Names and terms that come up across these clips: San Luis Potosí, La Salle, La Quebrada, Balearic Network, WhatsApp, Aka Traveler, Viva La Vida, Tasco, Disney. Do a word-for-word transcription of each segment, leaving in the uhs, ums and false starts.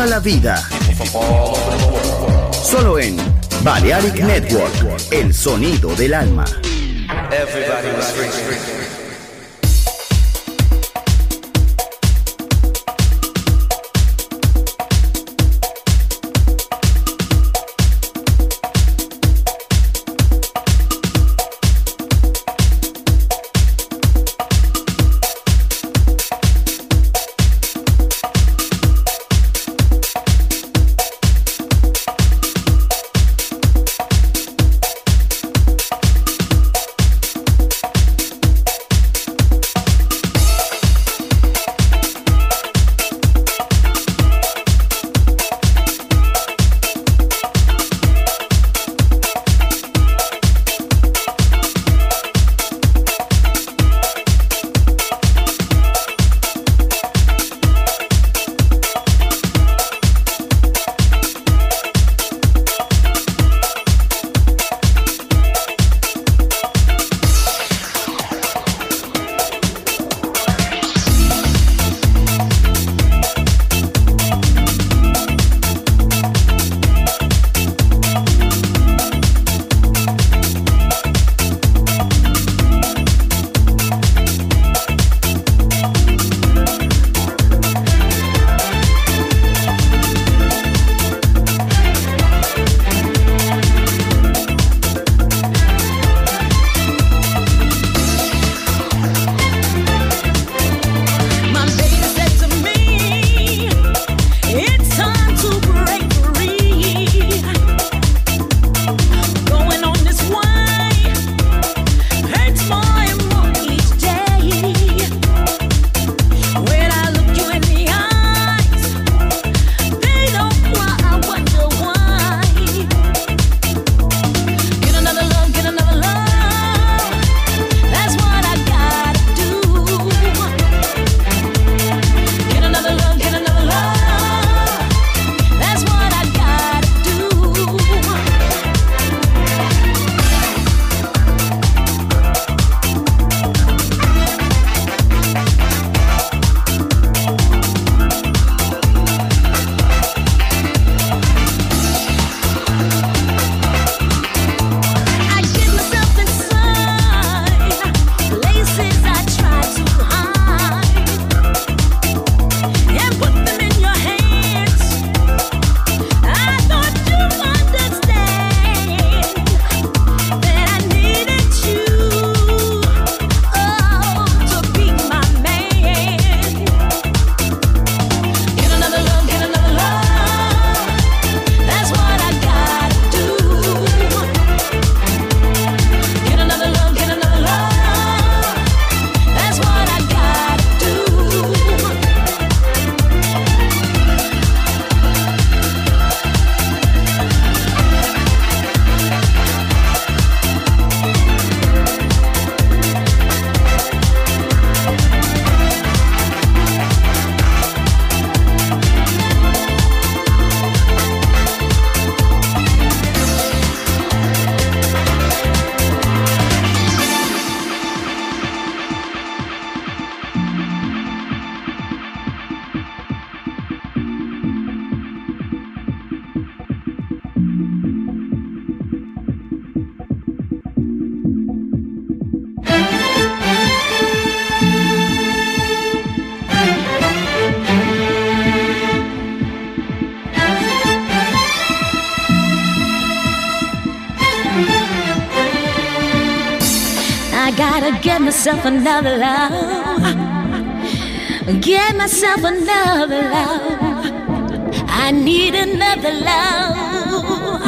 Viva la Vida. Solo en Balearic Network, el sonido del alma. Get myself another love. Get myself another love. I need another love.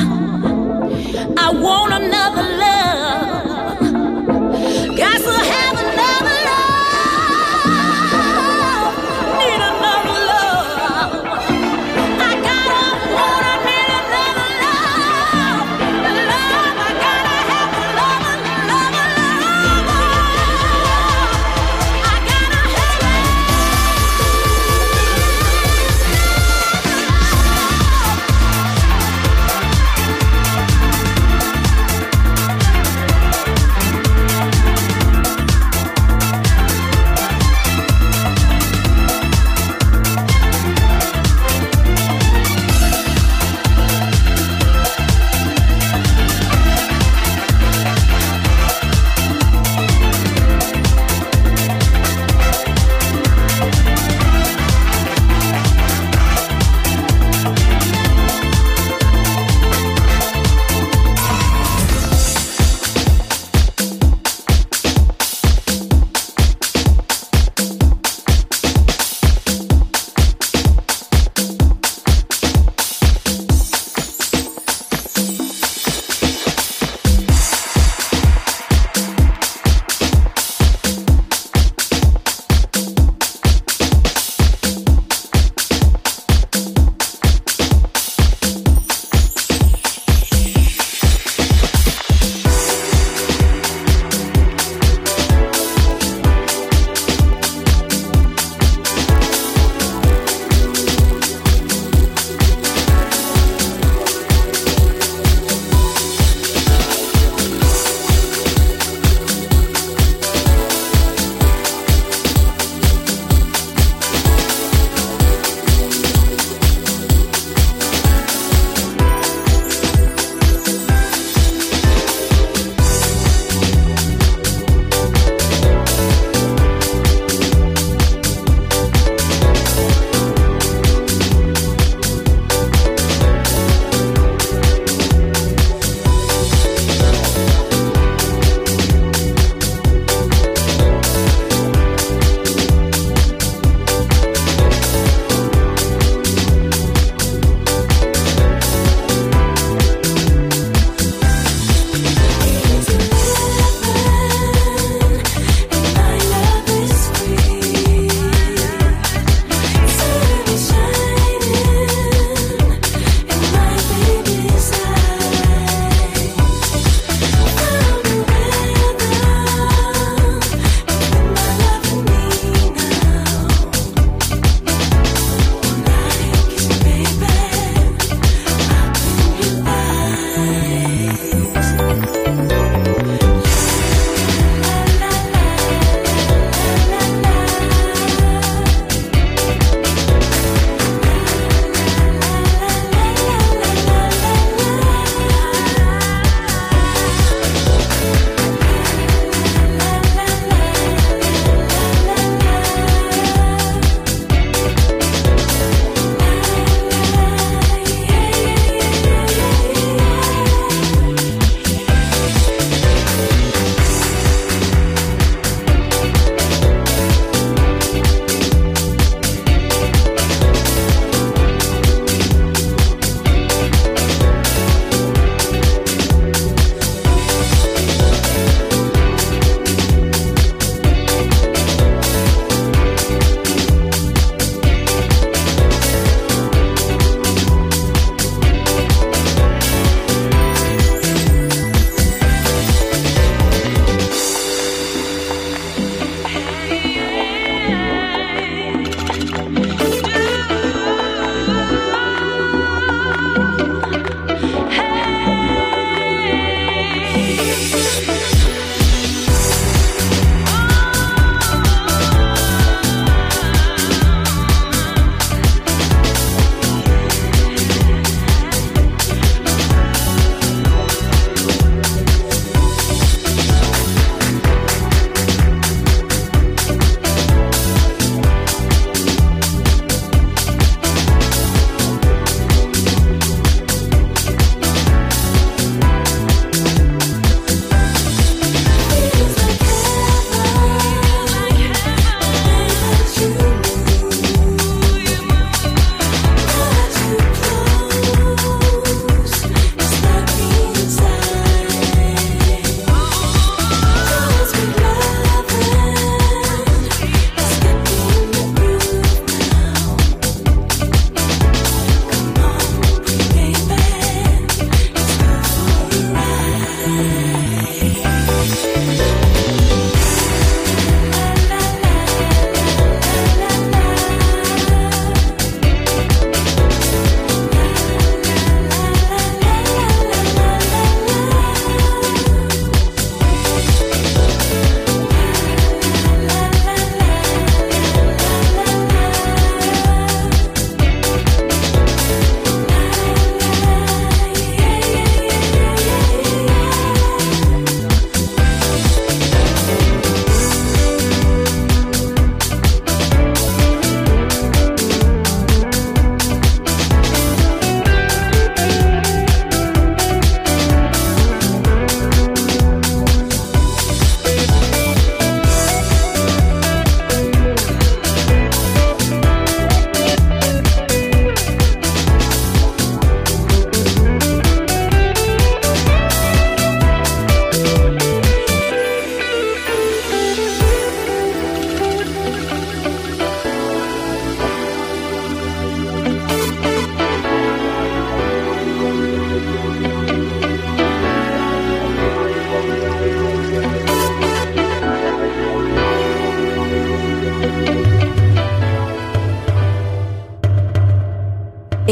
I want another love. Got to have another love. Need another love. I gotta want, I need another love. The love, I gotta have the love.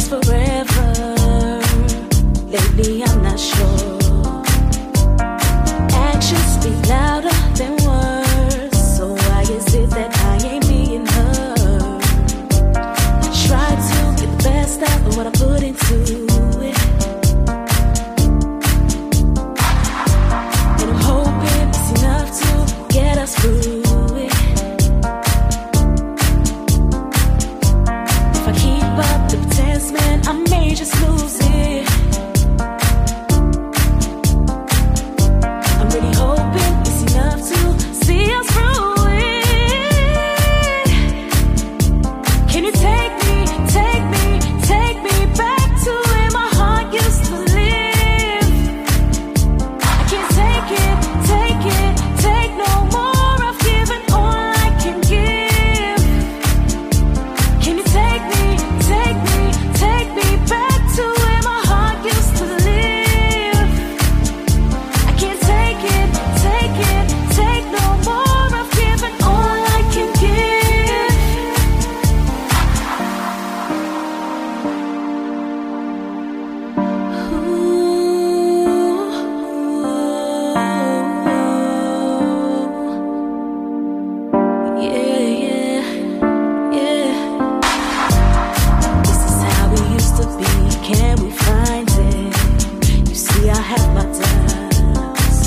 last forever. Lately I'm not sure. Actions speak louder than words, so why is it that I ain't being heard? I try to get the best out of what I put into it, and I'm hoping it's enough to get us through. Man, I may just lose it. I'm really hoping it's enough to see us through it. Can you take me, take me, take me back to where my heart used to live? I can't take it, take it, take no more. I've given all I can give. Can you take me, take me? Take me back to where my heart used to live. I can't take it, take it, take no more. I've given all I can give. Ooh, ooh, ooh. Yeah, yeah, yeah. Can we find it? You see, I have my doubts.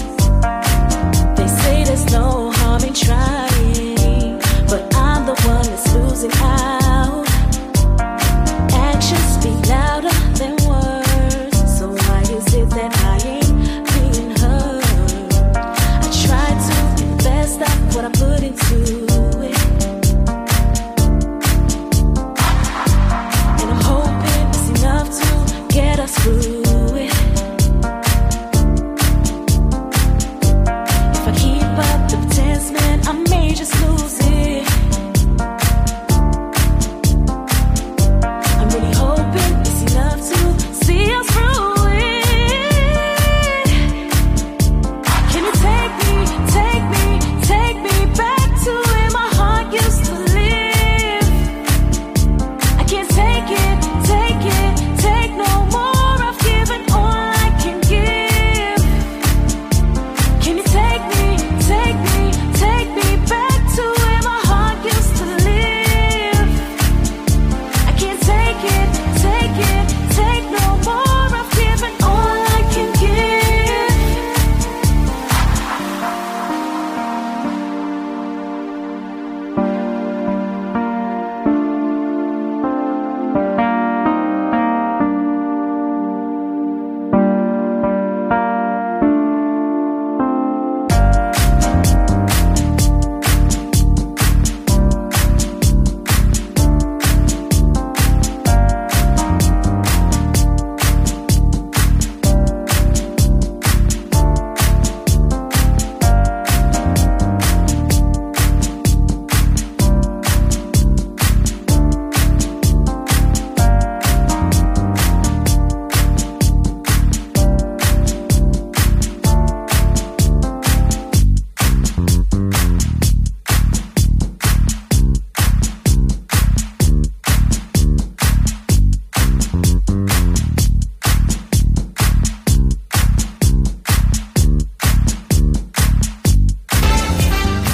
They say there's no harm in trying, but I'm the one that's losing out. Actions speak louder than words, so why is it that I ain't being heard? I try to get the best out of what I put into it. Get us through it. If I keep up the pretense, man, I may just lose it. I'm really hoping it's enough to see us through it. Can you take me, take me, take me back to where my heart used to live? I can't take it, take it, take no more.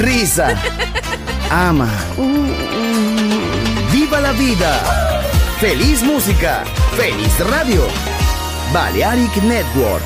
Risa, ama, viva la vida, feliz música, feliz radio, Balearic Network.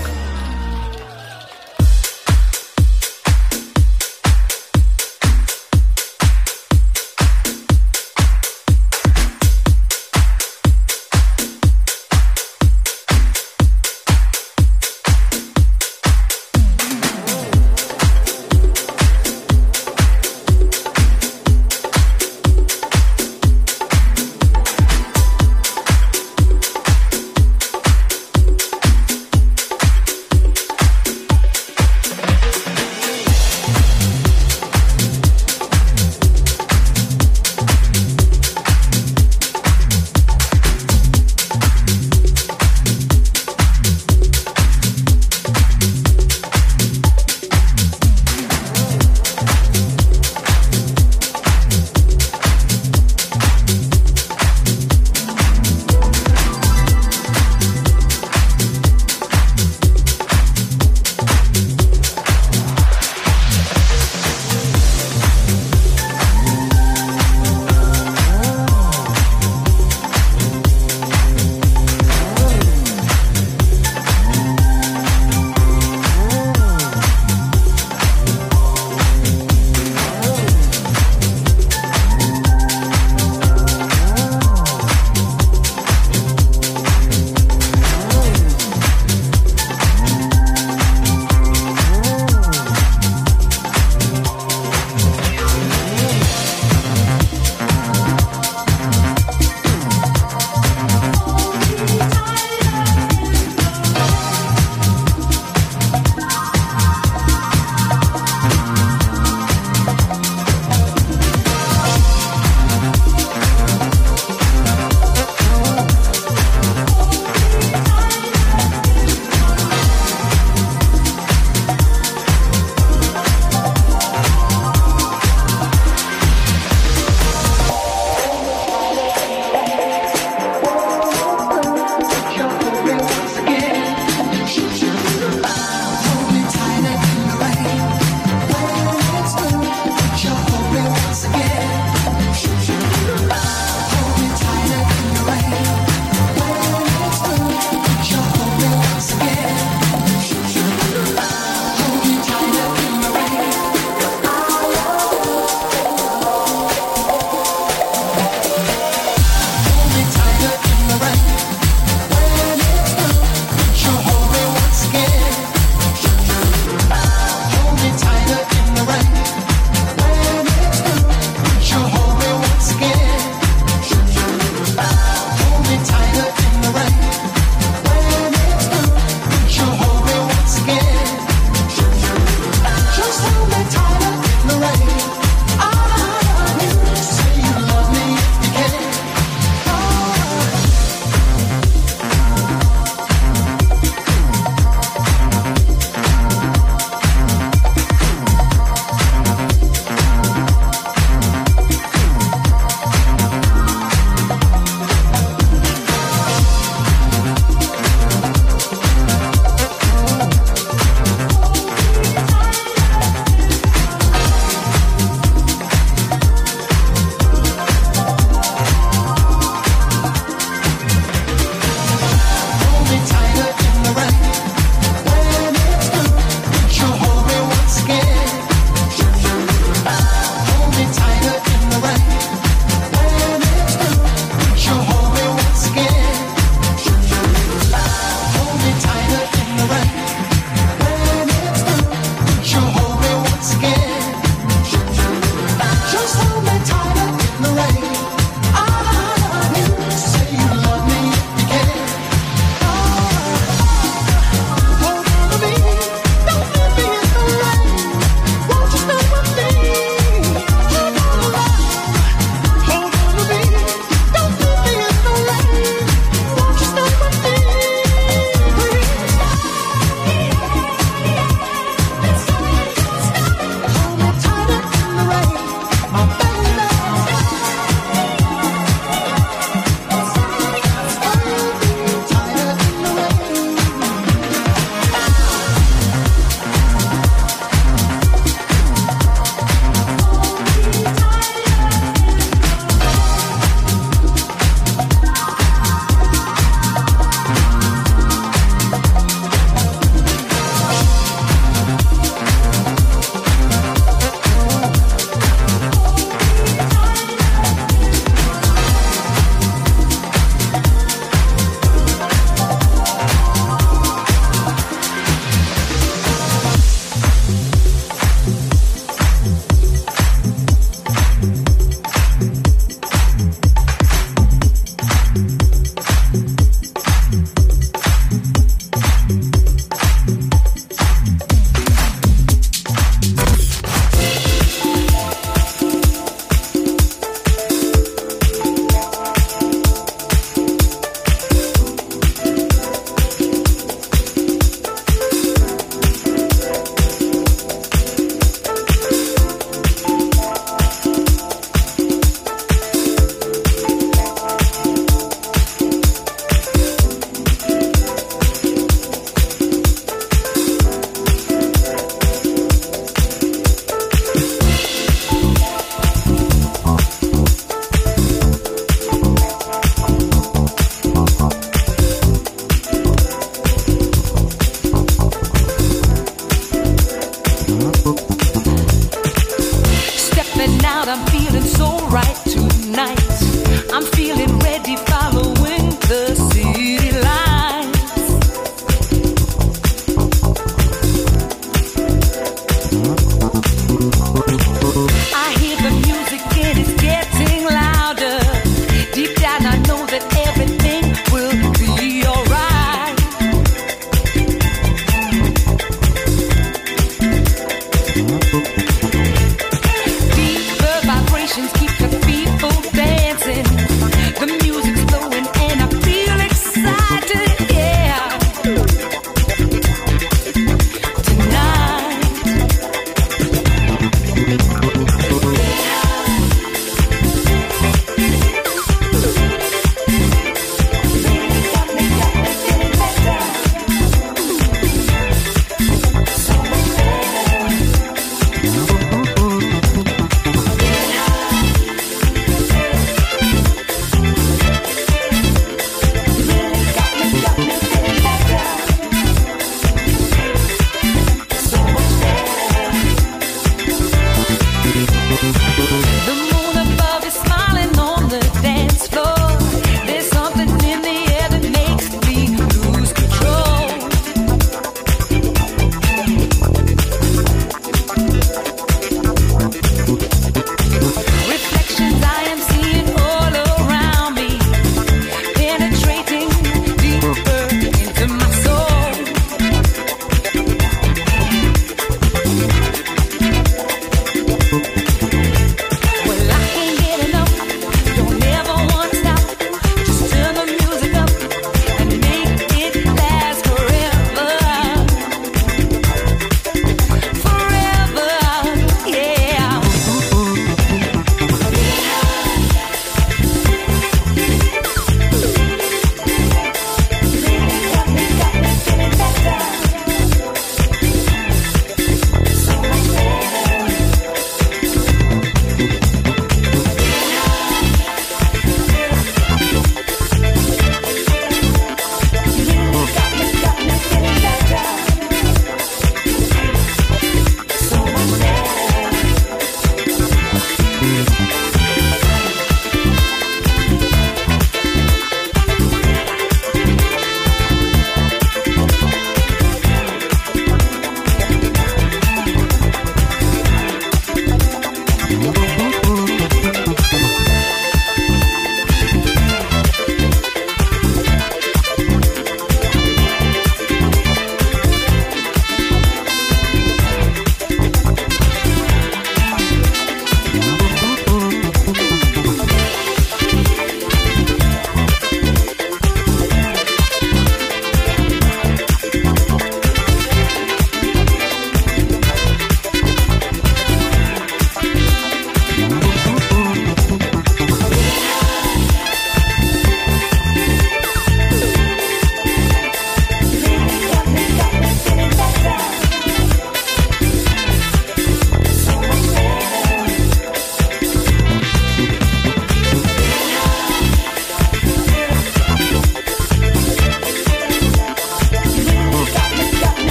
alright tonight.